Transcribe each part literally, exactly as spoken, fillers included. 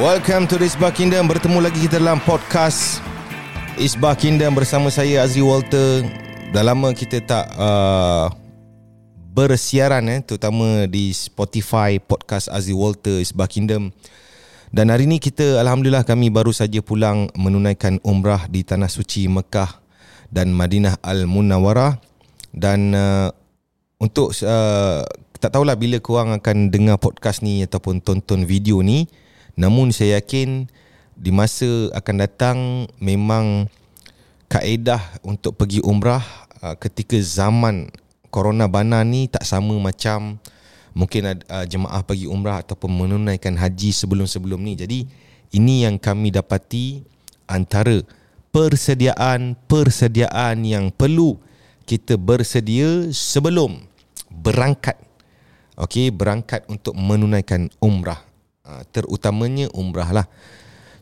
Welcome to Isbah Kingdom. Bertemu lagi kita dalam podcast Isbah Kingdom bersama saya Azri Walter. Dah lama kita tak uh, bersiaran eh, terutama di Spotify podcast Azri Walter Isbah Kingdom. Dan hari ini kita alhamdulillah kami baru saja pulang menunaikan umrah di Tanah Suci Mekah dan Madinah Al-Munawarah. Dan uh, untuk uh, tak tahulah bila korang akan dengar podcast ni ataupun tonton video ni, namun saya yakin di masa akan datang memang kaedah untuk pergi umrah ketika zaman Corona bana ni tak sama macam mungkin jemaah pergi umrah ataupun menunaikan haji sebelum-sebelum ni. Jadi ini yang kami dapati antara persediaan-persediaan yang perlu kita bersedia sebelum berangkat. Okey, berangkat untuk menunaikan umrah. Uh, terutamanya umrah lah.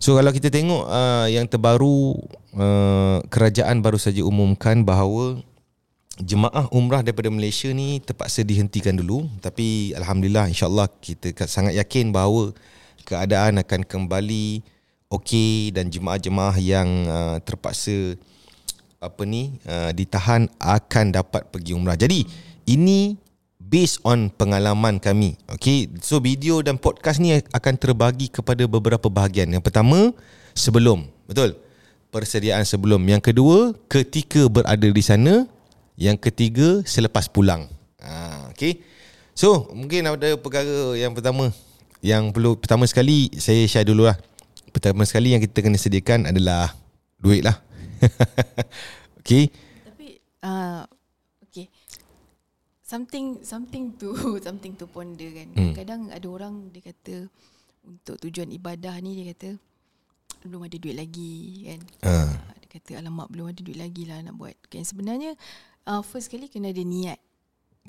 So kalau kita tengok uh, yang terbaru, uh, kerajaan baru saja umumkan bahawa jemaah umrah daripada Malaysia ni terpaksa dihentikan dulu. Tapi alhamdulillah, insyaAllah kita sangat yakin bahawa keadaan akan kembali okey dan jemaah-jemaah yang uh, terpaksa apa ni uh, ditahan akan dapat pergi umrah. Jadi ini based on pengalaman kami. Okay, so video dan podcast ni akan terbagi kepada beberapa bahagian. Yang pertama, sebelum, betul, persediaan sebelum. Yang kedua, ketika berada di sana. Yang ketiga, selepas pulang. Ha, okay, so mungkin ada perkara yang pertama yang perlu, pertama sekali saya share dulu lah. Pertama sekali yang kita kena sediakan adalah duit lah. Okay. Tapi uh... Something something to something to ponder kan. Hmm. Kadang ada orang dia kata untuk tujuan ibadah ni dia kata belum ada duit lagi kan. Uh. Dia kata alamak belum ada duit lagi lah nak buat. Kan sebenarnya uh, first kali kena ada niat.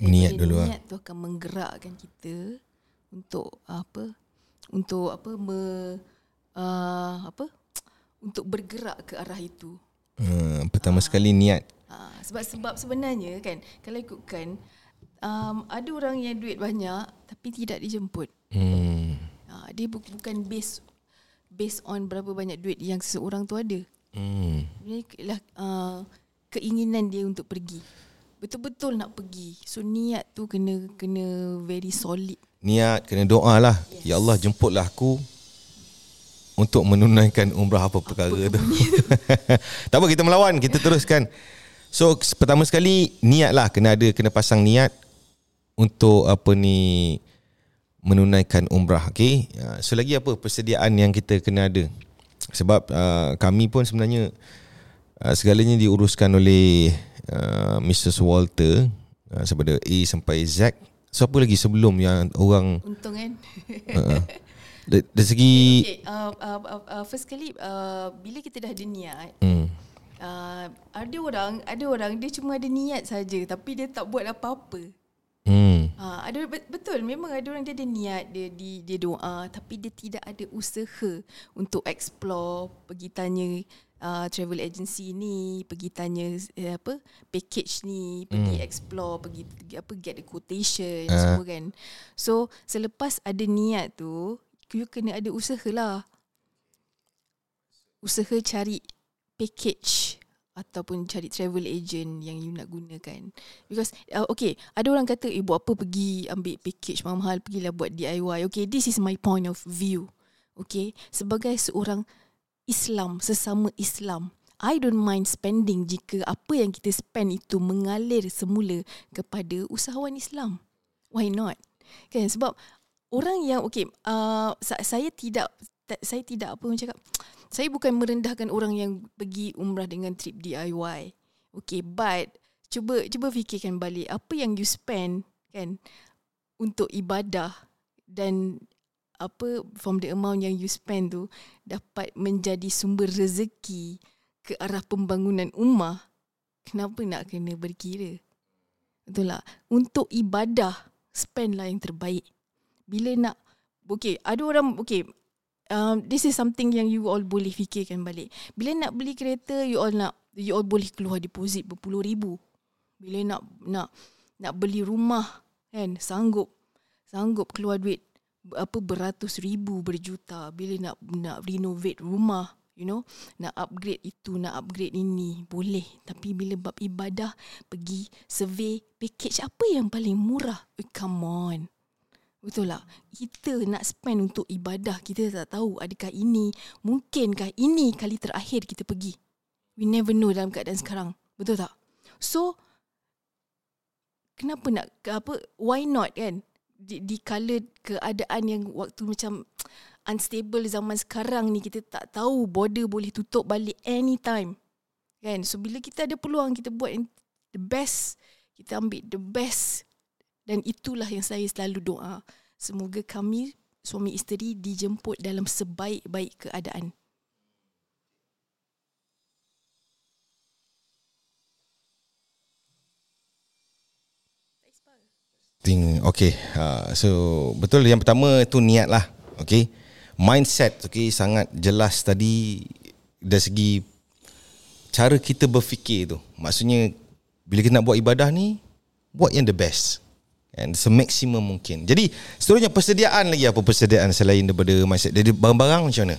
Niat dulu. Niat tu akan menggerakkan kita untuk uh, apa? Untuk apa me, uh, apa? Untuk bergerak ke arah itu. Uh, pertama uh. sekali niat. Uh, sebab sebab sebenarnya kan kalau ikutkan Um, ada orang yang duit banyak tapi tidak dijemput. Hmm. Uh, dia bu- bukan based based on berapa banyak duit yang seseorang tu ada. Hmm. Ini ialah uh, keinginan dia untuk pergi. Betul-betul nak pergi. So niat tu kena kena very solid. Niat kena doa lah. Yes. Ya Allah, jemputlah aku untuk menunaikan umrah apa perkara apa tu. tu. Tak apa, kita melawan, kita teruskan. So pertama sekali niat lah, kena ada, kena pasang niat untuk apa ni menunaikan umrah. Okay, so lagi apa persediaan yang kita kena ada? Sebab uh, kami pun sebenarnya uh, segalanya diuruskan oleh uh, Missus Walter uh, daripada A sampai Z. So apa lagi sebelum yang orang untung kan? Uh, uh. Dari, dari segi okay, okay. Uh, uh, uh, first kali uh, bila kita dah ada niat, hmm. uh, ada orang ada orang dia cuma ada niat saja tapi dia tak buat apa-apa. Hmm. Uh, ada betul memang ada orang dia ada niat, dia dia, dia doa tapi dia tidak ada usaha untuk explore, pergi tanya uh, travel agency ni, pergi tanya eh, apa package ni, pergi hmm. explore, pergi apa get the quotation uh. semua kan. So selepas ada niat tu, you kena ada usaha lah. Usaha cari package ataupun cari travel agent yang you nak gunakan. Because uh, okay, ada orang kata eh buat apa pergi ambil package mahal-mahal, pergilah buat D I Y. Okay, this is my point of view. Okay, sebagai seorang Islam, sesama Islam, I don't mind spending jika apa yang kita spend itu mengalir semula kepada usahawan Islam. Why not? Kan, sebab orang yang okay, uh, saya tidak saya tidak apa macam cakap, saya bukan merendahkan orang yang pergi umrah dengan trip D I Y. Okay, but cuba cuba fikirkan balik apa yang you spend kan untuk ibadah dan apa from the amount yang you spend tu dapat menjadi sumber rezeki ke arah pembangunan ummah. Kenapa nak kena berkira? Betul lah. Untuk ibadah, spend lah yang terbaik. Bila nak okay, ada orang okay, Um, this is something yang you all boleh fikirkan balik. Bila nak beli kereta, you all nak, you all boleh keluar deposit berpuluh ribu. Bila nak nak nak beli rumah, kan, sanggup sanggup keluar duit apa beratus ribu, berjuta bila nak nak renovate rumah, you know, nak upgrade itu, nak upgrade ini, boleh. Tapi bila bab ibadah, pergi survey, package apa yang paling murah? Eh, come on. Betul tak? Kita nak spend untuk ibadah, kita tak tahu adakah ini, mungkinkah ini kali terakhir kita pergi. We never know dalam keadaan sekarang. Betul tak? So, kenapa nak, apa, why not kan? Di, di kala keadaan yang waktu macam unstable zaman sekarang ni, kita tak tahu border boleh tutup balik anytime kan. So bila kita ada peluang, kita buat the best, kita ambil the best. Dan itulah yang saya selalu doa, semoga kami suami isteri dijemput dalam sebaik-baik keadaan. Okay, uh, so betul yang pertama tu niat lah. Okay, mindset, okay, sangat jelas tadi dari segi cara kita berfikir tu. Maksudnya bila kita nak buat ibadah ni, buat yang the best and semaksimum mungkin. Jadi seterusnya persediaan lagi, apa persediaan selain daripada mindset? Jadi barang-barang macam mana?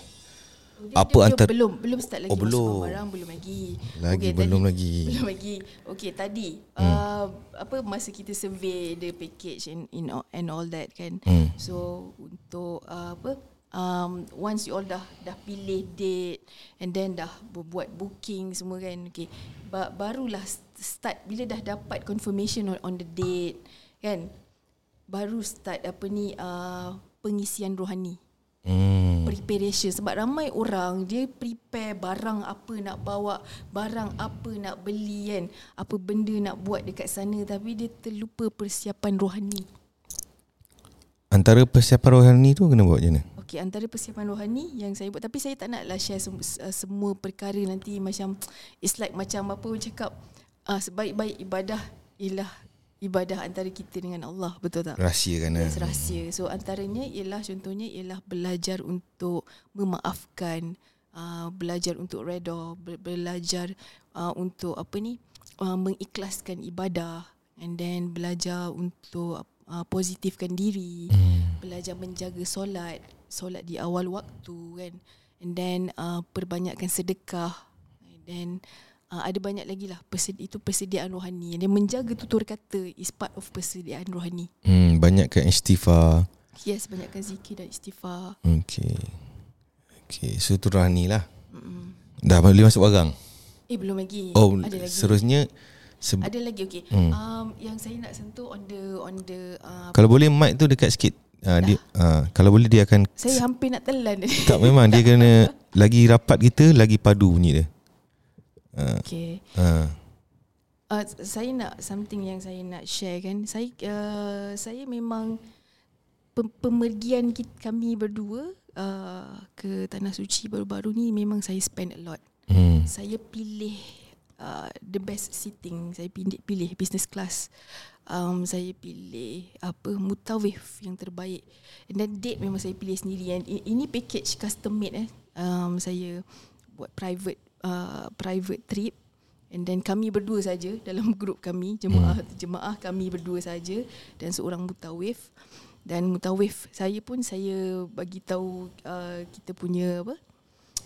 Dia, apa dia, antara belum belum start lagi. Oh, belum. Barang belum lagi. Lagi okay, belum tadi, lagi. Belum lagi. Okey, tadi hmm. uh, apa masa kita survey the package and in and all that kan. Hmm. So untuk uh, apa um once you all dah dah pilih date and then dah buat booking semua kan. Okey. Barulah start bila dah dapat confirmation on, on the date kan. Baru start apa ni uh, pengisian rohani. Hmm. Preparation. Sebab ramai orang dia prepare barang apa nak bawa, barang apa nak beli kan, apa benda nak buat dekat sana, tapi dia terlupa persiapan rohani. Antara persiapan rohani tu kena buat macam mana? Okey, antara persiapan rohani yang saya buat, tapi saya tak naklah share semua perkara nanti macam it's like macam apa orang cakap, uh, sebaik-baik ibadah ialah ibadah antara kita dengan Allah, betul tak? Rahsia kan? Yes, rahsia. So antaranya ialah, contohnya ialah belajar untuk memaafkan, uh, belajar untuk redha, belajar uh, untuk apa ni, uh, mengikhlaskan ibadah, and then belajar untuk uh, positifkan diri, hmm. belajar menjaga solat, solat di awal waktu kan, and then uh, perbanyakkan sedekah, and then Ha, ada banyak lagi lah. Persedi- itu persediaan rohani. Dia menjaga tutur kata is part of persediaan rohani. Hmm, banyakkan istighfar. Yes, banyakkan zikir dan istighfar. Okay, okay. So itu rohani lah. Mm-mm. Dah boleh masuk barang? Eh, belum lagi. Oh, ada lagi. Seterusnya seb- ada lagi, okay. hmm. um, Yang saya nak sentuh on the, on the uh, kalau boleh mic tu dekat sikit. Uh, dia, uh, kalau boleh dia akan, saya hampir nak telan. Tak, memang dia kena lagi rapat kita, lagi padu bunyi dia. Okay. Uh. Uh, saya nak something yang saya nak share kan. Saya uh, saya memang pem- pemergian kita, kami berdua uh, ke Tanah Suci baru-baru ni, memang saya spend a lot. Hmm. Saya pilih uh, the best seating. Saya pilih, pilih business class. Um, saya pilih apa mutawif yang terbaik. Dan date memang saya pilih sendiri. And ini package custom made eh. Um, saya buat private. Uh, private trip, and then kami berdua saja dalam grup kami, jemaah hmm. jemaah kami berdua saja dan seorang mutawif. Dan mutawif saya pun saya bagi tahu uh, kita punya apa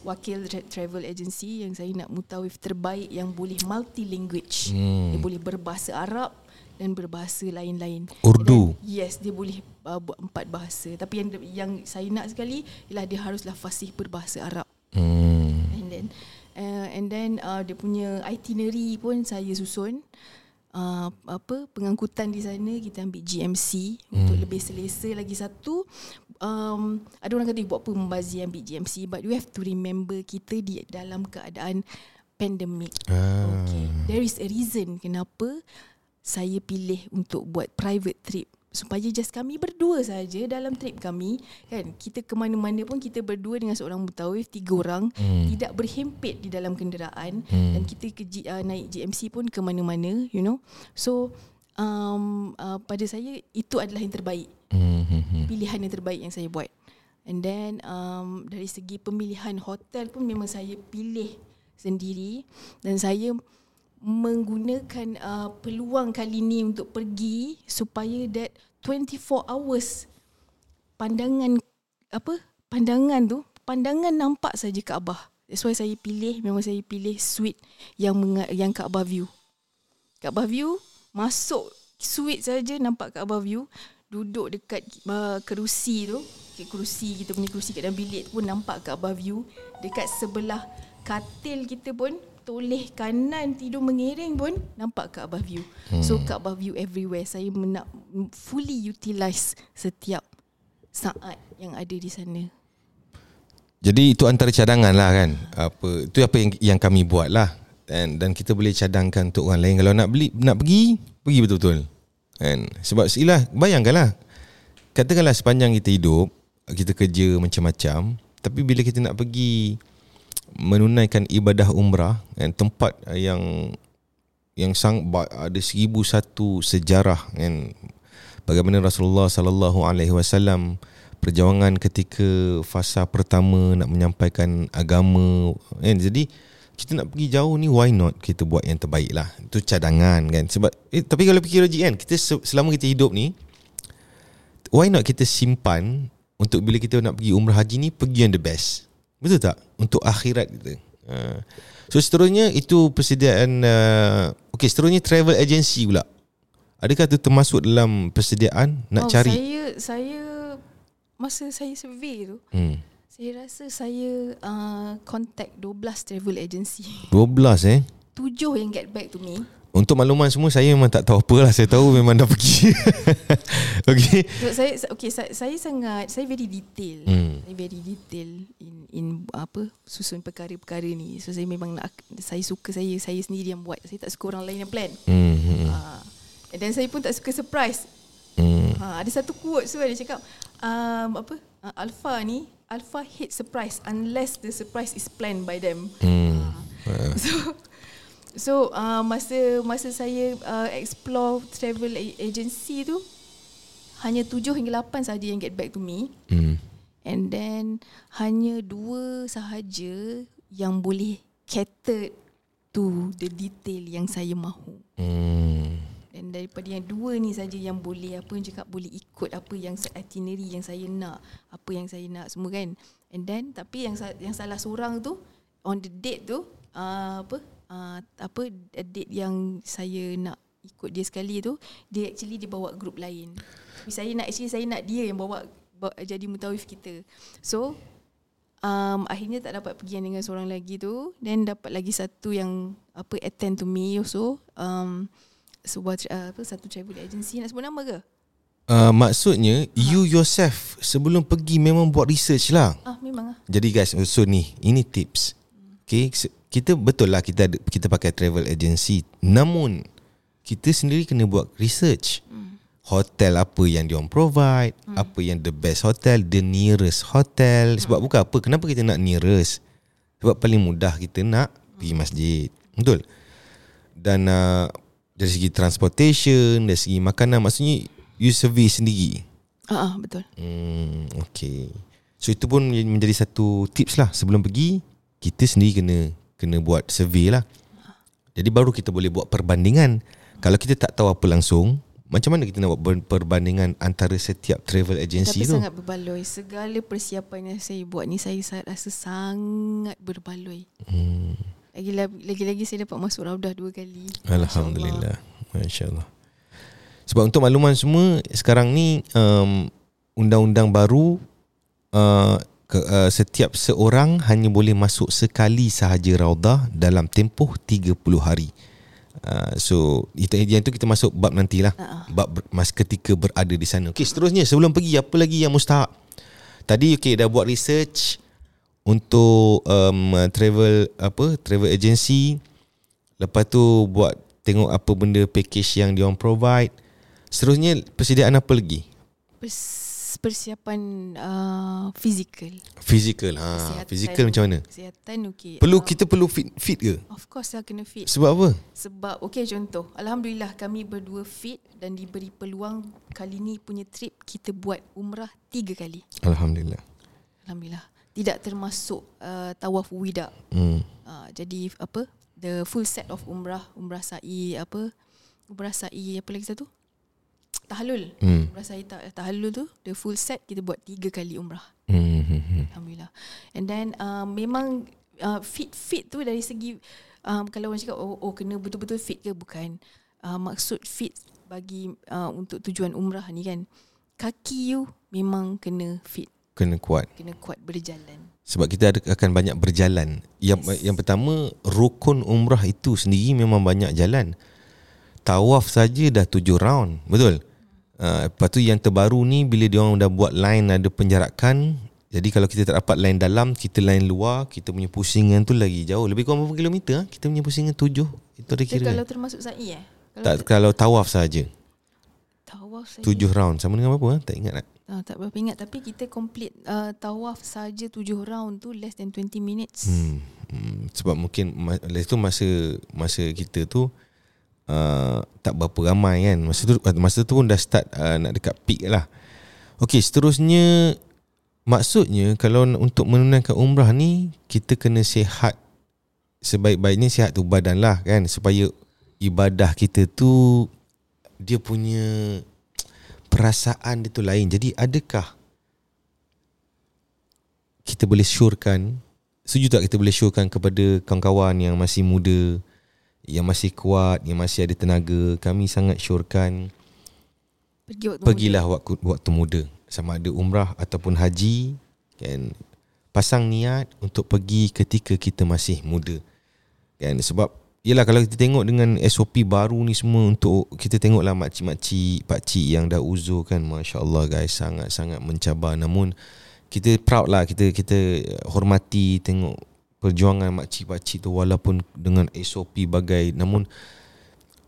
wakil tra- travel agency yang saya nak mutawif terbaik yang boleh multi language. Hmm. Dia boleh berbahasa Arab dan berbahasa lain-lain. Urdu. Then, yes, dia boleh uh, buat empat bahasa. Tapi yang yang saya nak sekali ialah dia haruslah fasih berbahasa Arab. Hmm. And then Uh, and then uh, dia punya itinerary pun saya susun, uh, apa pengangkutan di sana kita ambil G M C hmm. untuk lebih selesa lagi satu. Um, ada orang kata buat apa membazir ambil G M C, but you have to remember kita di dalam keadaan pandemik. Ah. Okay, there is a reason kenapa saya pilih untuk buat private trip, supaya just kami berdua saja dalam trip kami kan. Kita ke mana-mana pun kita berdua dengan seorang mutawif, tiga orang, hmm. tidak berhempit di dalam kenderaan, hmm. dan kita ke, uh, naik G M C pun ke mana-mana, you know. So um, uh, pada saya itu adalah yang terbaik, hmm. pilihan yang terbaik yang saya buat. And then um, dari segi pemilihan hotel pun memang saya pilih sendiri, dan saya menggunakan uh, peluang kali ni untuk pergi supaya that twenty-four hours pandangan apa pandangan tu, pandangan nampak saja Kaabah. That's why saya pilih, memang saya pilih suite yang menga- yang Kaabah view. Kaabah view, masuk suite saja nampak Kaabah view, duduk dekat uh, kerusi tu, kerusi kita punya kerusi kat dalam bilik pun nampak Kaabah view. Dekat sebelah katil kita pun toleh kanan tidur mengiring pun nampak Kaabah view. Hmm. So Kaabah view everywhere. Saya nak fully utilize setiap saat yang ada di sana. Jadi itu antara cadangan lah kan. Apa itu apa yang yang kami buat lah, dan dan kita boleh cadangkan untuk orang lain. Kalau nak beli nak pergi pergi betul-betul. Kan? Sebab silah bayangkanlah, katakanlah sepanjang kita hidup kita kerja macam-macam, tapi bila kita nak pergi menunaikan ibadah umrah, kan, tempat yang yang sang ada seribu satu sejarah kan, bagaimana Rasulullah sallallahu alaihi wasallam perjuangan ketika fasa pertama nak menyampaikan agama kan. Jadi kita nak pergi jauh ni, why not kita buat yang terbaik lah. Itu cadangan kan. Sebab eh, tapi kalau fikir logik kan, kita selama kita hidup ni, why not kita simpan untuk bila kita nak pergi umrah haji ni, pergi yang the best. Betul tak? Untuk akhirat kita. uh. So seterusnya itu persediaan uh, okay, seterusnya travel agency pula. Adakah itu termasuk dalam persediaan nak oh, cari? Saya Saya masa saya survey tu, hmm. saya rasa saya uh, contact dua belas travel agency. dua belas eh? tujuh yang get back to me. Untuk makluman semua, saya memang tak tahu apa lah. Saya tahu memang dah pergi. Okay. So, saya, okay saya, saya sangat, saya very detail. Hmm. Saya very detail in, in apa susun perkara-perkara ni. So saya memang nak, saya suka saya saya sendiri yang buat. Saya tak suka orang lain yang plan. Hmm. Uh, dan saya pun tak suka surprise. Hmm. Ha, ada satu quote tu, dia cakap um, apa uh, Alpha ni Alpha hate surprise unless the surprise is planned by them. Hmm. Ha. So so uh, masa masa saya uh, explore travel agency tu, hanya tujuh hingga lapan sahaja yang get back to me. Hmm. And then hanya dua sahaja yang boleh cater to the detail yang saya mahu. Hmm. Dan daripada yang dua ni saja yang boleh apa cakap boleh ikut apa yang itinerary yang saya nak, apa yang saya nak semua kan. And then tapi yang yang salah seorang tu on the date tu uh, apa uh, apa date yang saya nak ikut dia sekali tu, dia actually dia bawa group lain. Tapi saya nak actually saya nak dia yang bawa, bawa jadi mutawif kita. So Um, akhirnya tak dapat pergian dengan seorang lagi tu, then dapat lagi satu yang apa attend to me also. Um, sebuah uh, apa satu travel agency, nak sebut nama ke? Uh, maksudnya ha. You yourself sebelum pergi memang buat research lah. Ah memang lah. Jadi guys, so ni ini tips. Okay, kita betul lah kita kita pakai travel agency, namun kita sendiri kena buat research. Hmm. Hotel apa yang diorang provide, hmm. apa yang the best hotel, the nearest hotel. Sebab hmm. bukan apa, kenapa kita nak nearest? Sebab paling mudah kita nak hmm. pergi masjid. Betul. Dan uh, dari segi transportation, dari segi makanan, maksudnya you survey sendiri. Ah uh-uh, betul. Hmm, okay. So itu pun menjadi satu tips lah, sebelum pergi kita sendiri kena kena buat survey lah. Uh. Jadi baru kita boleh buat perbandingan. Uh. Kalau kita tak tahu apa langsung, macam mana kita nak buat perbandingan antara setiap travel agency tu? Tapi sangat berbaloi. Segala persiapan yang saya buat ni saya rasa sangat berbaloi. Hmm. Lagi-lagi saya dapat masuk Raudah dua kali. Alhamdulillah. Masya Allah. Sebab untuk makluman semua, sekarang ni um, undang-undang baru uh, ke, uh, setiap seorang hanya boleh masuk sekali sahaja Raudah dalam tempoh tiga puluh hari. uh, So yang itu kita masuk bab nantilah. uh-huh. Bab mas ketika berada di sana. Okay, seterusnya sebelum pergi apa lagi yang mustahak? Tadi okay, dah buat research untuk um, travel apa travel agency, lepas tu buat tengok apa benda package yang diorang provide. Seterusnya persediaan apa lagi? Persiapan uh, fizikal. Fizikal ha fizikal macam mana? Kesihatan okey. Perlu uh, kita perlu fit fit ke? Of course lah kena fit. Sebab apa? Sebab okey contoh, alhamdulillah kami berdua fit dan diberi peluang kali ni punya trip kita buat umrah tiga kali. Alhamdulillah. Alhamdulillah. Tidak termasuk uh, tawaf wida. Hmm. Uh, jadi apa? The full set of umrah, umrah sa'i apa? Umrah sa'i apa lagi satu? tahlul. Mm. Umrah saya tak, tahlul tu the full set kita buat tiga kali umrah. Mm-hmm. Alhamdulillah. And then uh, memang uh, fit fit tu dari segi um, kalau orang cakap oh, oh kena betul-betul fit ke, bukan. Uh, maksud fit bagi uh, untuk tujuan umrah ni kan, kaki you memang kena fit. Kena kuat. Kena kuat berjalan. Sebab kita ada, akan banyak berjalan. Yang yes. yang pertama, rukun umrah itu sendiri memang banyak jalan. Tawaf saja dah tujuh round, betul? Uh, lepas tu yang terbaru ni bila diorang dah buat line ada penjarakan. Jadi kalau kita tak dapat line dalam, kita line luar, kita punya pusingan tu lagi jauh. Lebih kurang berapa kilometer? Kita punya pusingan tujuh. Itu ada kira. Kalau termasuk sa'i eh? Kalau tak, ter- kalau tawaf saja. Tawaf saja. Tujuh round. Sama dengan berapa? Tak ingat tak? Ah, tak berapa ingat. Tapi kita complete uh, tawaf saja tujuh round tu less than twenty minutes. Hmm. Hmm. Sebab mungkin lepas tu masa masa kita tu Uh, tak berapa ramai kan. Masa tu, masa tu pun dah start uh, nak dekat peak lah. Okey, seterusnya maksudnya kalau untuk menunaikan umrah ni kita kena sihat, sebaik-baiknya sihat tu badan lah kan, supaya ibadah kita tu dia punya perasaan dia tu lain. Jadi adakah kita boleh syorkan, setuju tak kita boleh syorkan kepada kawan-kawan yang masih muda, yang masih kuat, yang masih ada tenaga, kami sangat syorkan pergi waktu pergilah muda. Waktu, waktu muda, sama ada umrah ataupun haji kan, pasang niat untuk pergi ketika kita masih muda kan. Sebab yalah, kalau kita tengok dengan S O P baru ni semua, untuk kita tengoklah makcik-makcik, pakcik yang dah uzur kan, masya-Allah guys, sangat-sangat mencabar. Namun kita proud lah, kita kita hormati tengok perjuangan makcik-pakcik tu, walaupun dengan S O P bagai, namun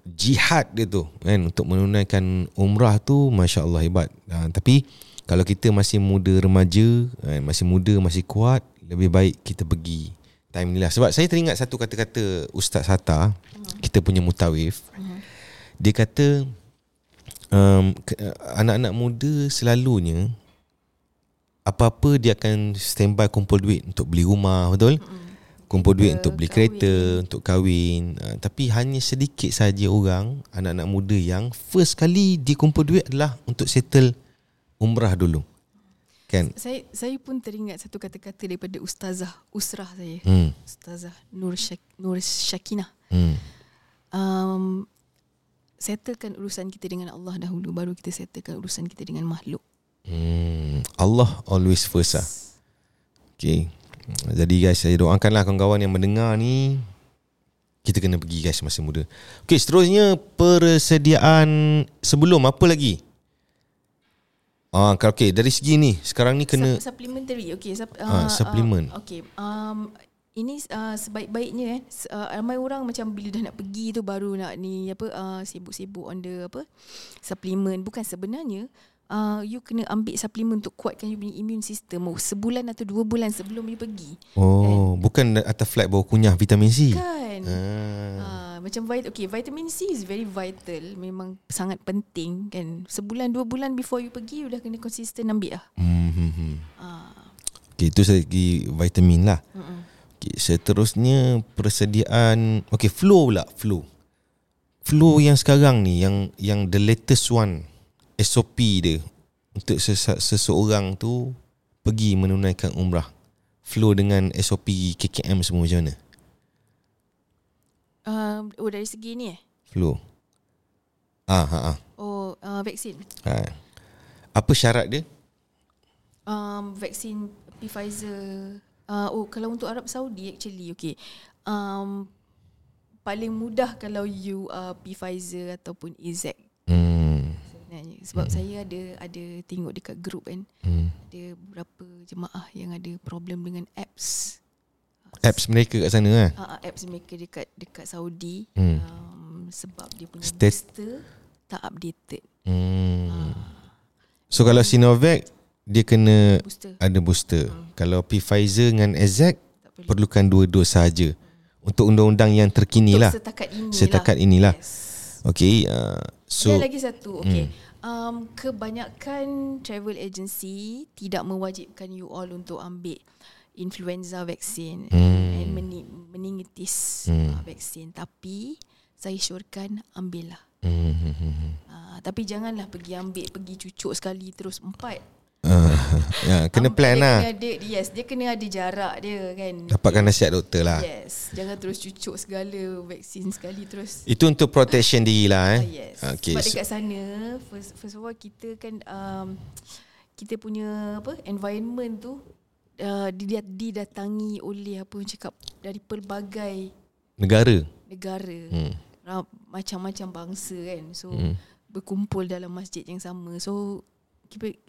jihad dia tu kan untuk menunaikan umrah tu, masya-Allah hebat. Ha, tapi kalau kita masih muda remaja, kan, masih muda masih kuat, lebih baik kita pergi time ni lah. Sebab saya teringat satu kata-kata Ustaz Hata, kita punya mutawif. Dia kata um, anak-anak muda selalunya apa-apa dia akan standby kumpul duit untuk beli rumah, betul? Mm-hmm. Kumpul duit untuk beli kereta, untuk kahwin. Uh, tapi hanya sedikit saja orang, anak-anak muda yang first kali dia kumpul duit adalah untuk settle umrah dulu. Kan? Saya saya pun teringat satu kata-kata daripada ustazah usrah saya. Mm. Ustazah Nur Syak- Nur Syakina. Mm. Um, settlekan urusan kita dengan Allah dahulu, baru kita settlekan urusan kita dengan makhluk. Hmm, Allah always first lah. Okay. Jadi guys, saya doakanlah kawan-kawan yang mendengar ni, kita kena pergi guys masa muda. Okay, seterusnya persediaan sebelum apa lagi? Ah, okay, dari segi ni sekarang ni kena supplementary. Okay, sup, uh, ah, supplement. Uh, okay, um, ini uh, sebaik-baiknya eh. Uh, ramai orang macam bila dah nak pergi tu baru nak ni apa uh, sibuk-sibuk on the apa supplement. Bukan, sebenarnya Uh, you kena ambil suplemen untuk kuatkan you punya immune system sebulan atau dua bulan sebelum you pergi. Oh, kan? Bukan atas flight bawa kunyah vitamin C. Kan. Ah. Uh, macam vit- okay, vitamin C is very vital, memang sangat penting kan. Sebulan dua bulan before you pergi, you dah kena konsisten ambil lah. Mm-hmm. Uh. Okay, itu segi vitamin lah. Mm-hmm. Okay, seterusnya persediaan, okay, flow pula, flow. Flow yang sekarang ni, yang yang the latest one. S O P dia untuk seseorang tu pergi menunaikan umrah, flow dengan S O P K K M semua macam mana? Uh, oh dari segi ni eh? Flow. Ah, ah, ah. Oh uh, vaksin. Ha. Apa syarat dia? Um, vaksin Pfizer. Uh, oh kalau untuk Arab Saudi actually okay. Um, paling mudah kalau you uh, Pfizer ataupun Izek. Hmm. Sebab hmm. saya ada ada tengok dekat grup kan, hmm. ada beberapa jemaah yang ada problem dengan apps apps mereka kat sana kan? Uh, apps mereka dekat dekat Saudi, hmm. um, sebab dia punya Stat- booster tak updated. Hmm. Uh, so kalau Sinovac dia kena booster. Ada booster. Hmm. Kalau Pfizer dengan Azri perlu. Perlukan dua dos saja hmm. untuk undang-undang yang terkini lah. Setakat inilah. Setakat inilah. Yes. Okay, uh, so ada lagi satu. Okay, mm. um, kebanyakan travel agency tidak mewajibkan you all untuk ambil influenza vaksin mm. and meningitis mm. vaksin. Tapi saya syorkan ambillah. Mm-hmm. Uh, tapi janganlah pergi ambil, pergi cucuk sekali terus empat. Uh, ya, kena ambil plan dia lah. Kena ada, yes, dia kena ada jarak dia kan. Dapatkan nasihat doktor lah. Yes, jangan terus cucuk segala vaksin sekali terus. Itu untuk protection diri lah eh. Uh, yes. Okay. Sebab dekat sana first, first of all kita kan um, kita punya apa environment tu uh, didatangi oleh apa cakap dari pelbagai negara. Negara. Hmm. Macam-macam bangsa kan. So hmm. berkumpul dalam masjid yang sama. So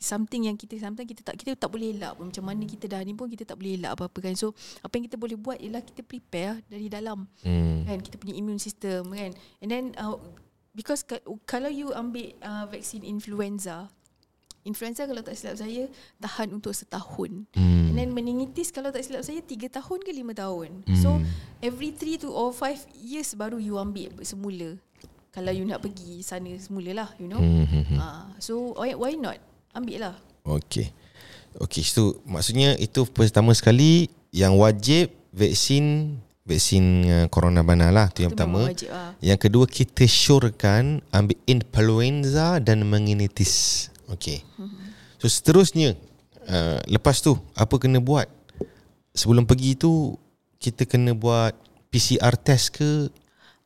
something yang kita sometimes kita tak kita tak boleh elak pun. Macam mana kita dah ni pun kita tak boleh elak apa-apa kan. So apa yang kita boleh buat ialah kita prepare dari dalam hmm. kan, kita punya immune system kan. And then uh, because k- kalau you ambil uh, vaksin influenza, influenza kalau tak silap saya tahan untuk setahun. Hmm. And then meningitis kalau tak silap saya tiga tahun ke lima tahun. Hmm. So every three to five years baru you ambil semula. Kalau you nak pergi sana semula lah, you know. Mm-hmm. Uh, so why, why not? Ambil lah. Okay. Okay, so maksudnya itu pertama sekali yang wajib vaksin, vaksin uh, corona bana lah. Itu yang pertama. Wajib, uh. Yang kedua, kita syorkan ambil influenza dan meningitis. Okay. Mm-hmm. So seterusnya, uh, lepas tu apa kena buat? Sebelum pergi tu, kita kena buat P C R test ke?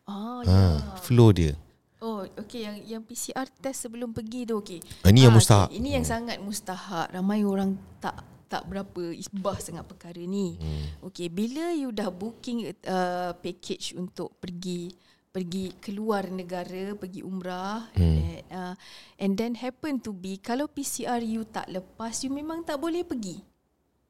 Oh, ha, ya. Flow dia. Oh, okey, yang yang P C R test sebelum pergi tu okey. Ini ha, yang mustahak. Okay. Ini yang hmm. sangat mustahak. Ramai orang tak tak berapa isbah sangat perkara ni. Hmm. Okey, bila you dah booking uh, package untuk pergi pergi keluar negara, pergi umrah hmm. and, uh, and then happen to be kalau P C R you tak lepas, you memang tak boleh pergi.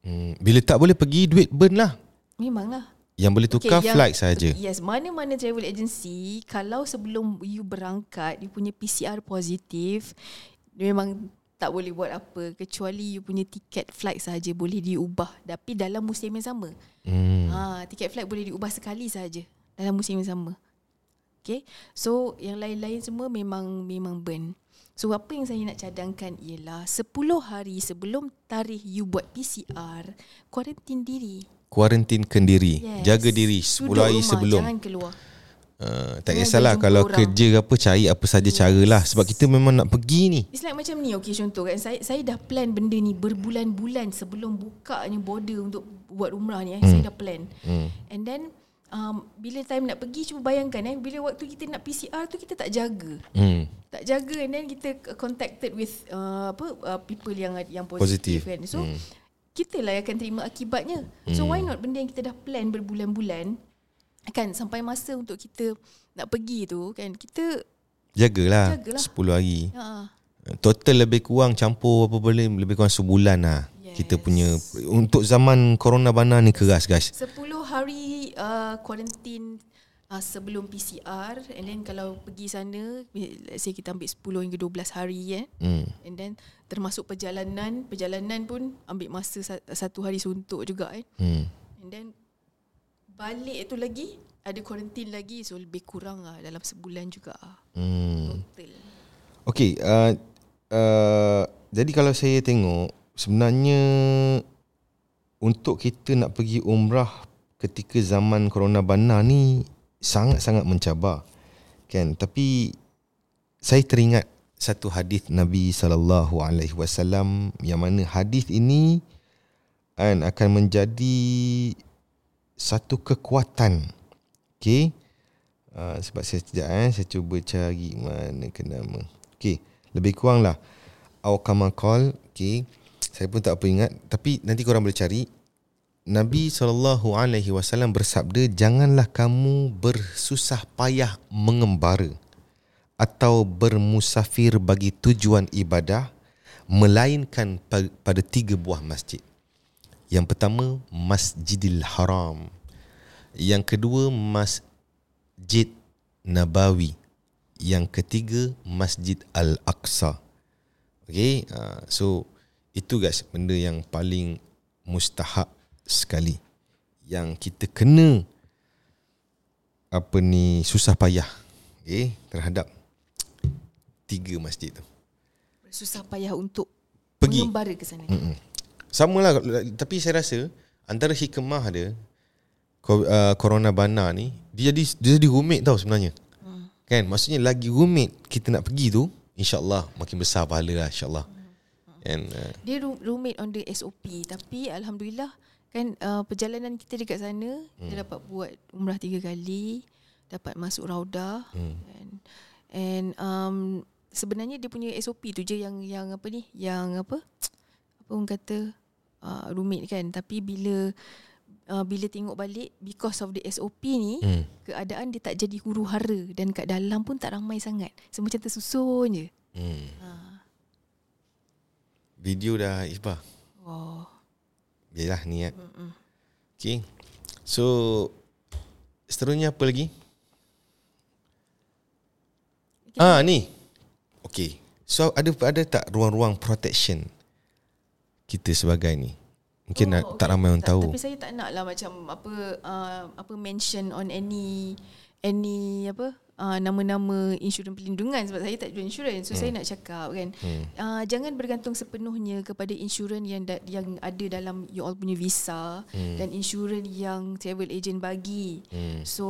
Hmm. Bila tak boleh pergi, duit burn lah. Memanglah. Yang boleh tukar okay, flight saja. Yes, mana-mana travel agency kalau sebelum you berangkat you punya P C R positif, memang tak boleh buat apa kecuali you punya tiket flight saja boleh diubah, tapi dalam musim yang sama. Hmm. Ha, tiket flight boleh diubah sekali saja dalam musim yang sama. Okay, so yang lain-lain semua memang memang burn. So apa yang saya nak cadangkan ialah sepuluh hari sebelum tarikh you buat P C R, kuarantin diri. Kuarantinkan diri. Yes. Jaga diri sepuluh hari rumah, sebelum. Jangan keluar. Uh, tak kisahlah kalau orang kerja apa, cari apa saja yes. caralah sebab kita memang nak pergi ni. It's like macam ni. Okey, contoh kan saya saya dah plan benda ni berbulan-bulan sebelum bukanya border untuk buat umrah ni eh. Hmm. Saya dah plan. Hmm. And then Um, bila time nak pergi, cuba bayangkan eh, bila waktu kita nak P C R tu kita tak jaga, hmm. tak jaga, and then kita contacted with uh, apa uh, people yang yang positif, positif. Kan, so hmm. kita lah yang akan terima akibatnya. Hmm. So why not benda yang kita dah plan berbulan-bulan kan, sampai masa untuk kita nak pergi tu kan, kita jagalah, jagalah. sepuluh hari ha. Total lebih kurang campur apa boleh lebih kurang sebulan lah. Kita punya untuk zaman corona bana ni keras guys. sepuluh hari kuarantin uh, uh, sebelum P C R, and then kalau pergi sana let's say kita ambil sepuluh hingga dua belas hari eh. Mm. And then termasuk perjalanan, perjalanan pun ambil masa satu hari suntuk juga eh. Mm. And then balik tu lagi ada kuarantin lagi, so lebih kurang lah dalam sebulan juga. Mm. Total. Okey, uh, uh, jadi kalau saya tengok sebenarnya untuk kita nak pergi umrah ketika zaman corona bana ni sangat-sangat mencabar kan, tapi saya teringat satu hadis Nabi sallallahu alaihi wasallam yang mana hadis ini kan akan menjadi satu kekuatan. Okey, uh, sebab saya sejak eh saya cuba cari mana ke nama. Okey, lebih kuranglah au kama qal. Okey, saya pun tak apa ingat, tapi nanti korang boleh cari. Nabi sallallahu alaihi wasallam bersabda, janganlah kamu bersusah payah mengembara atau bermusafir bagi tujuan ibadah, melainkan pada tiga buah masjid. Yang pertama, Masjidil Haram. Yang kedua, Masjid Nabawi. Yang ketiga, Masjid Al Aqsa. Okay, so itu guys, benda yang paling mustahak sekali yang kita kena apa ni susah payah okay, terhadap tiga masjid tu. Susah payah untuk pergi mengembara ke sana. Mm-mm. Samalah, tapi saya rasa antara hikmah dia Corona bana ni dia jadi dia jadi rumit tau sebenarnya. Hmm. Kan, maksudnya lagi rumit kita nak pergi tu, insyaAllah makin besar pahala lah, insyaAllah. And, uh, dia rumit on the S O P, tapi Alhamdulillah kan, uh, perjalanan kita dekat sana, hmm. kita dapat buat umrah tiga kali, dapat masuk Raudah, hmm. and, and um, sebenarnya dia punya S O P tu je yang yang apa ni, yang apa apa orang kata uh, rumit kan. Tapi bila Uh, bila tengok balik, because of the S O P ni, hmm. keadaan dia tak jadi huru-hara, dan kat dalam pun tak ramai sangat, semua macam tersusun je. hmm. ha. Video dah, Isbah. Oh, yelah ni kan. Mm-mm. Okay, so seterusnya apa lagi? Okay. Ah ni, okay, so ada ada tak ruang-ruang protection kita sebagai ni? Mungkin oh, nak, okay. tak ramai orang tak, tahu. Tapi saya tak nak lah macam apa uh, apa mention on any any apa uh, nama-nama insurans perlindungan, sebab saya tak jual insurans. So hmm. saya nak cakap kan, hmm. uh, jangan bergantung sepenuhnya kepada insurans yang da- yang ada dalam you all punya visa, hmm. dan insurans yang travel agent bagi. hmm. So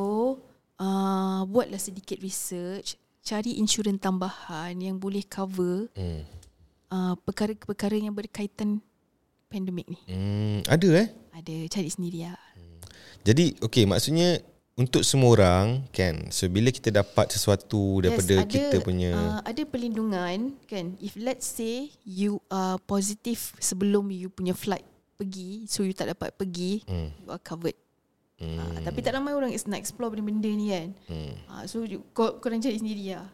uh, buatlah sedikit research, cari insurans tambahan yang boleh cover hmm. uh, perkara-perkara yang berkaitan pandemik ni. Hmm, ada eh? Ada, cari sendiri lah. Hmm. Jadi, okay, maksudnya untuk semua orang kan. So, bila kita dapat sesuatu daripada yes, ada, kita punya... Uh, ada perlindungan kan. If let's say you are positive sebelum you punya flight pergi, so you tak dapat pergi, hmm. you are covered. Hmm. Uh, tapi tak ramai orang nak explore benda-benda ni kan. Hmm. Uh, so, you, kor- korang cari sendiri lah.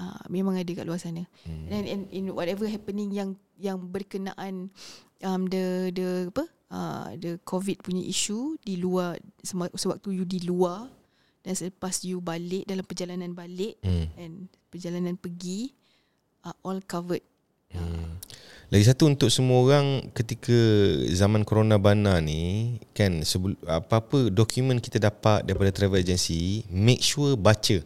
Uh, memang ada kat luar sana. Hmm. And, and, and whatever happening yang yang berkenaan um the the apa uh, the COVID punya isu di luar, sewaktu you di luar dan selepas you balik, dalam perjalanan balik hmm. and perjalanan pergi, uh, all covered. Hmm. Lagi satu untuk semua orang, ketika zaman Corona bana ni kan, sebelum apa-apa dokumen kita dapat daripada travel agency, make sure baca.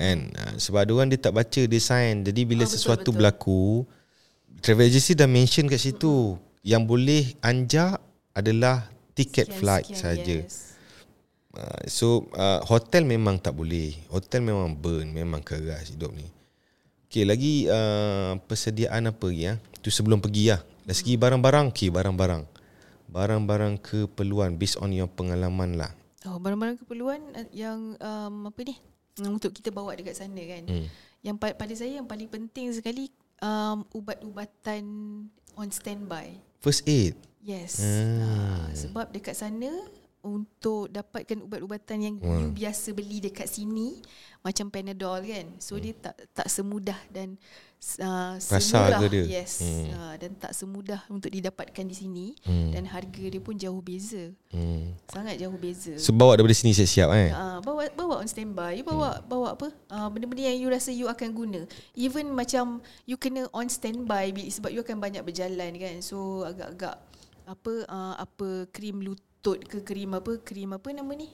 And uh, sebab ada orang dia tak baca, dia sign. Jadi bila oh, betul, sesuatu betul. berlaku, travel agency dah mention kat situ, mm-hmm. yang boleh anjak adalah tiket sekian, flight saja. Yes. Uh, so uh, hotel memang tak boleh. Hotel memang burn, memang keras hidup ni. Okay, lagi uh, persediaan apa lagi ya? Tu sebelum pergi ya. Dari segi barang-barang, okay, barang-barang. Barang-barang keperluan based on your pengalaman lah. Oh, barang-barang keperluan yang um, apa ni? Untuk kita bawa dekat sana kan. Mm. Yang pada saya yang paling penting sekali, Um, ubat-ubatan on standby. First aid. Yes. Hmm. Uh, sebab dekat sana untuk dapatkan ubat-ubatan yang hmm. you biasa beli dekat sini, macam Panadol kan. So hmm. dia tak tak semudah dan uh, semudah. Yes. Hmm. Uh, dan tak semudah untuk didapatkan di sini, hmm. dan harga dia pun jauh beza. Hmm. Sangat jauh beza. So bawa daripada sini siap-siap eh. Uh, bawa bawa on standby. You bawa hmm. bawa apa? Uh, benda-benda yang you rasa you akan guna. Even macam you kena on standby sebab you akan banyak berjalan kan. So agak-agak apa uh, apa krim lut tot ke krim apa krim apa nama ni?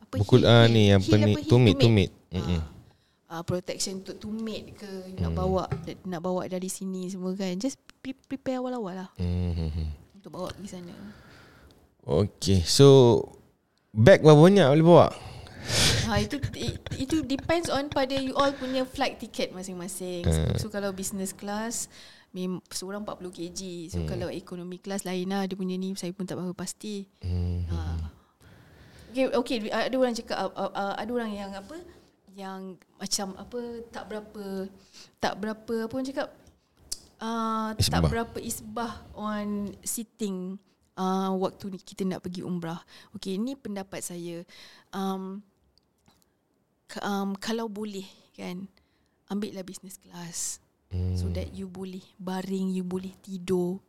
Apa Bukul, uh, ni yang penik tumit tumit. Heeh. Protection untuk tumit ke mm. nak bawa nak bawa dari sini semua kan. Just prepare awal-awal lah. Mm-hmm. Untuk bawa pergi sana. Okay, so bag berapa banyak boleh bawa? Ha, itu it, itu depends on pada you all punya flight ticket masing-masing. Uh. So kalau business class seorang empat puluh kilogram. So hmm. kalau ekonomi kelas lain lah, dia punya ni saya pun tak berapa pasti. hmm. ha. okay, okay, ada orang cakap uh, uh, ada orang yang apa, yang macam apa tak berapa tak berapa apa orang cakap uh, tak berapa isbah on sitting uh, waktu ni kita nak pergi umrah. Okay, ini pendapat saya. um, um, Kalau boleh kan, ambillah business class, so that you boleh baring, you boleh tidur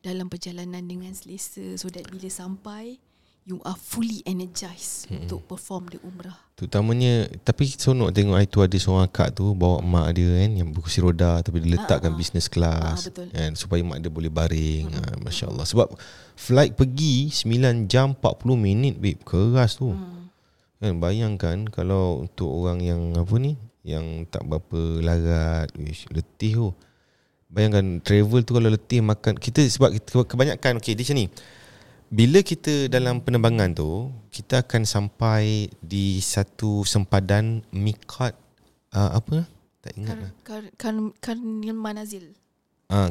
dalam perjalanan dengan selesa, so that bila sampai you are fully energized hmm. untuk perform the umrah. Terutamanya, tapi senang tengok itu ada seorang akak tu bawa mak dia kan, yang berkursi roda, tapi dia letakkan ha, ha. business class ha, kan, supaya mak dia boleh baring. hmm. ha, Masya Allah. Sebab flight pergi sembilan jam empat puluh minit babe, keras tu. hmm. Kan, bayangkan kalau untuk orang yang apa ni, yang tak berapa larat, wish, letih tu. Bayangkan travel tu kalau letih makan, kita sebab kebanyakan okey di sini. Bila kita dalam penerbangan tu, kita akan sampai di satu sempadan miqat uh, apa? Tak ingatlah. Kar, kar, Karnil Manazil. Ah, uh,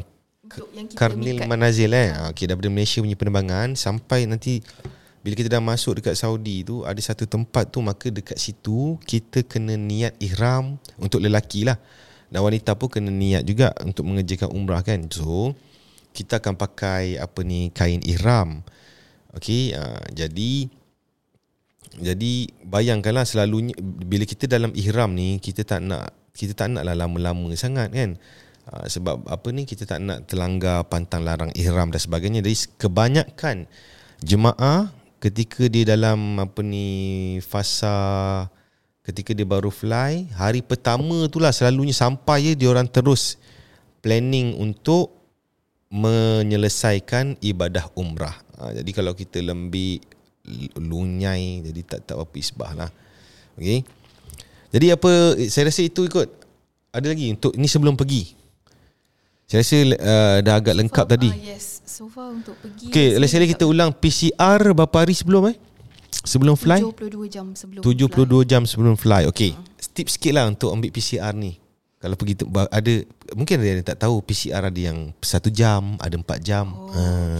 Karnil Manazil eh. Ha. Okey, daripada Malaysia punya penerbangan sampai nanti bila kita dah masuk dekat Saudi tu, ada satu tempat tu, maka dekat situ kita kena niat ihram untuk lelaki lah. Dan wanita pun kena niat juga untuk mengerjakan umrah kan. So kita akan pakai apa ni, kain ihram. Okey, uh, jadi jadi bayangkanlah selalunya bila kita dalam ihram ni, kita tak nak kita tak naklah lama-lama sangat kan. Uh, sebab apa ni, kita tak nak terlanggar pantang larang ihram dan sebagainya. Jadi kebanyakan jemaah ketika dia dalam apa ni fasa, ketika dia baru fly, hari pertama itulah selalunya sampai je dia orang terus planning untuk menyelesaikan ibadah umrah. Ha, jadi kalau kita lembik, lunyai, jadi tak tak apa isbah lah. Okay. Jadi apa, saya rasa itu ikut. Ada lagi untuk ni sebelum pergi. Saya rasa uh, dah agak so lengkap far, tadi. Uh, yes, so far untuk pergi. Okay, let's kita ulang. P C R berapa hari sebelum eh? Sebelum fly? tujuh puluh dua jam sebelum tujuh puluh dua fly. tujuh puluh dua jam sebelum fly. Okay, uh-huh. Tips sikit lah untuk ambil P C R ni. Kalau pergi tu, ada mungkin ada yang tak tahu P C R ada yang satu jam, ada empat jam. Oh, ha.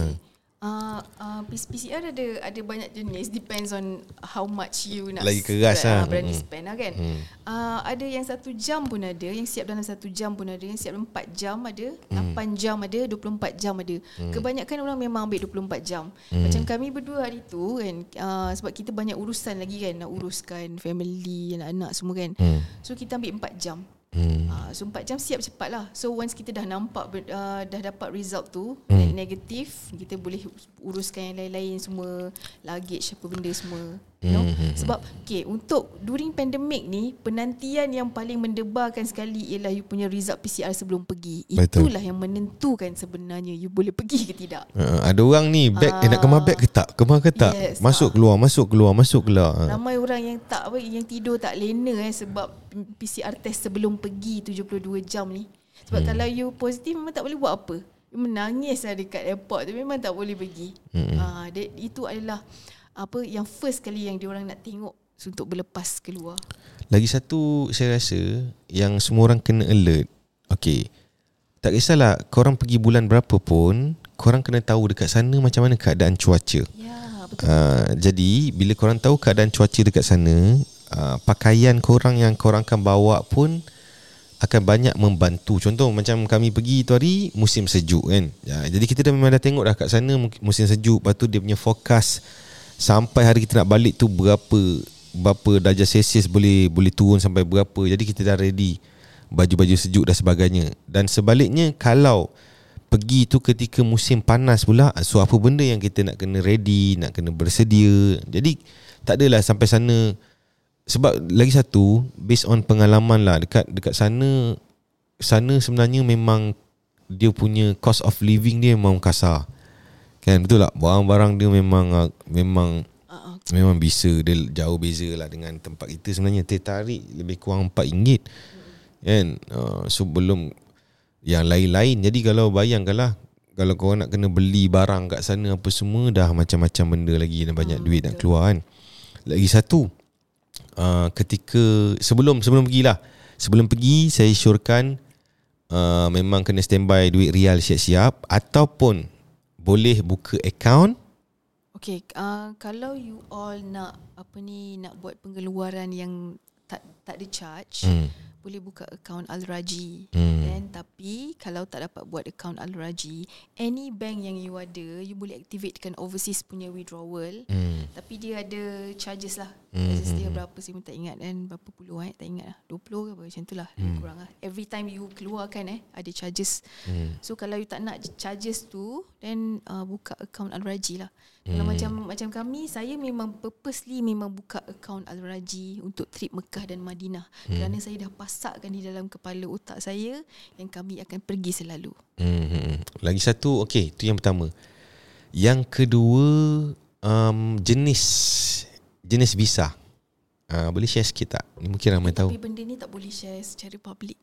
Okay. Uh, uh, P C R ada ada banyak jenis, depends on how much you nak. Lagi keras lah. Berani spend lah kan. Hmm. Uh, ada yang satu jam pun ada, yang siap dalam satu jam pun ada, yang siap dalam empat jam ada, hmm. lapan jam ada, dua puluh empat jam ada. Hmm. Kebanyakan orang memang ambil dua puluh empat jam. Hmm. Macam kami berdua hari tu kan, uh, sebab kita banyak urusan lagi kan, nak uruskan family, anak-anak semua kan. Hmm. So kita ambil empat jam. Hmm. Uh, so empat jam siap cepat lah. So once kita dah nampak uh, dah dapat result tu hmm. negatif, kita boleh uruskan yang lain-lain semua, luggage apa benda semua, you know? hmm. Sebab okay, untuk during pandemic ni, penantian yang paling mendebarkan sekali ialah you punya result P C R sebelum pergi. Betul. Itulah yang menentukan sebenarnya you boleh pergi ke tidak. uh, Ada orang ni bag, uh, eh, nak kemar bag ke tak, kemar ke tak, yes, masuk tak. keluar Masuk keluar Masuk keluar Ramai orang yang tak apa, yang tidur tak lena eh, sebab P C R test sebelum pergi tujuh puluh dua jam ni. Sebab hmm. kalau you positif memang tak boleh buat apa. You menangislah dekat airport tu, memang tak boleh pergi. hmm. uh, dia, Itu adalah apa yang first kali yang diorang nak tengok untuk berlepas keluar. Lagi satu saya rasa yang semua orang kena alert. Okay, tak kisahlah korang pergi bulan berapa pun, korang kena tahu dekat sana macam mana keadaan cuaca. Ya, betul. Uh, jadi bila korang tahu keadaan cuaca dekat sana, uh, pakaian korang yang korang akan bawa pun akan banyak membantu. Contoh macam kami pergi tu hari musim sejuk kan. Ya, jadi kita dah memang dah tengok dah kat sana musim sejuk. Lepas tu dia punya forecast sampai hari kita nak balik tu berapa berapa darjah Celsius boleh boleh turun sampai berapa. Jadi kita dah ready baju-baju sejuk dan sebagainya. Dan sebaliknya kalau pergi tu ketika musim panas pula, so apa benda yang kita nak kena ready, nak kena bersedia. Jadi tak adalah sampai sana. Sebab lagi satu, based on pengalaman lah, dekat dekat sana sana sebenarnya memang dia punya cost of living dia memang kasar. Kan, betul tak? Barang-barang dia memang memang uh-huh. memang bisa, dia jauh bezalah dengan tempat kita sebenarnya. Teh tarik lebih kurang empat ringgit. Hmm. Kan? Uh, so belum yang lain-lain. Jadi kalau bayangkanlah kalau korang nak kena beli barang kat sana apa semua, dah macam-macam benda lagi dan banyak hmm, duit betul. Nak keluar kan. Lagi satu, Uh, ketika sebelum sebelum pergilah sebelum pergi saya syorkan uh, memang kena standby duit rial siap-siap ataupun boleh buka akaun. Okey, uh, kalau you all nak apa ni, nak buat pengeluaran yang tak tak ada charge, hmm. boleh buka akaun Al-Raji. hmm. Then, tapi kalau tak dapat buat akaun Al-Raji, any bank yang you ada, you boleh activatekan overseas punya withdrawal. hmm. Tapi dia ada charges lah. hmm. Charges dia berapa saya pun tak ingat kan, berapa puluh eh? tak ingat lah, dua puluh ke apa macam tu lah, hmm. kurang lah. Every time you keluarkan eh, ada charges. hmm. So kalau you tak nak charges tu, then uh, buka akaun Al-Raji lah. Kalau hmm. macam macam kami, saya memang purposely memang buka akaun Al-Raji untuk trip Mekah dan Madinah. hmm. Kerana saya dah pasakkan di dalam kepala otak saya yang kami akan pergi selalu. hmm. Lagi satu, okey, itu yang pertama. Yang kedua, um, jenis jenis visa. uh, Boleh share sikit tak? Ini mungkin ramai tahu. Tapi benda ni tak boleh share secara public.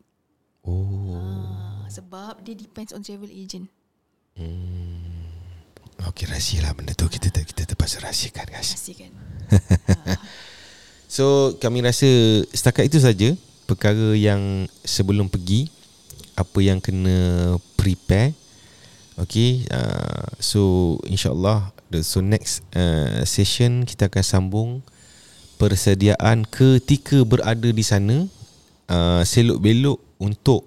Oh. uh, Sebab dia depends on travel agent. Hmm okey, rahsia lah benda tu. Kita kita terpaksa rahsiakan, guys. Rahsiakan. So kami rasa setakat itu saja perkara yang sebelum pergi, apa yang kena prepare. Okey, uh, so insyaAllah so next uh, session kita akan sambung persediaan ketika berada di sana, uh, selok-belok untuk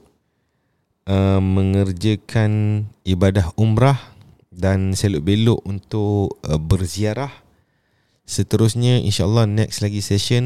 uh, mengerjakan ibadah umrah dan selok-belok untuk uh, berziarah. Seterusnya insyaAllah next lagi session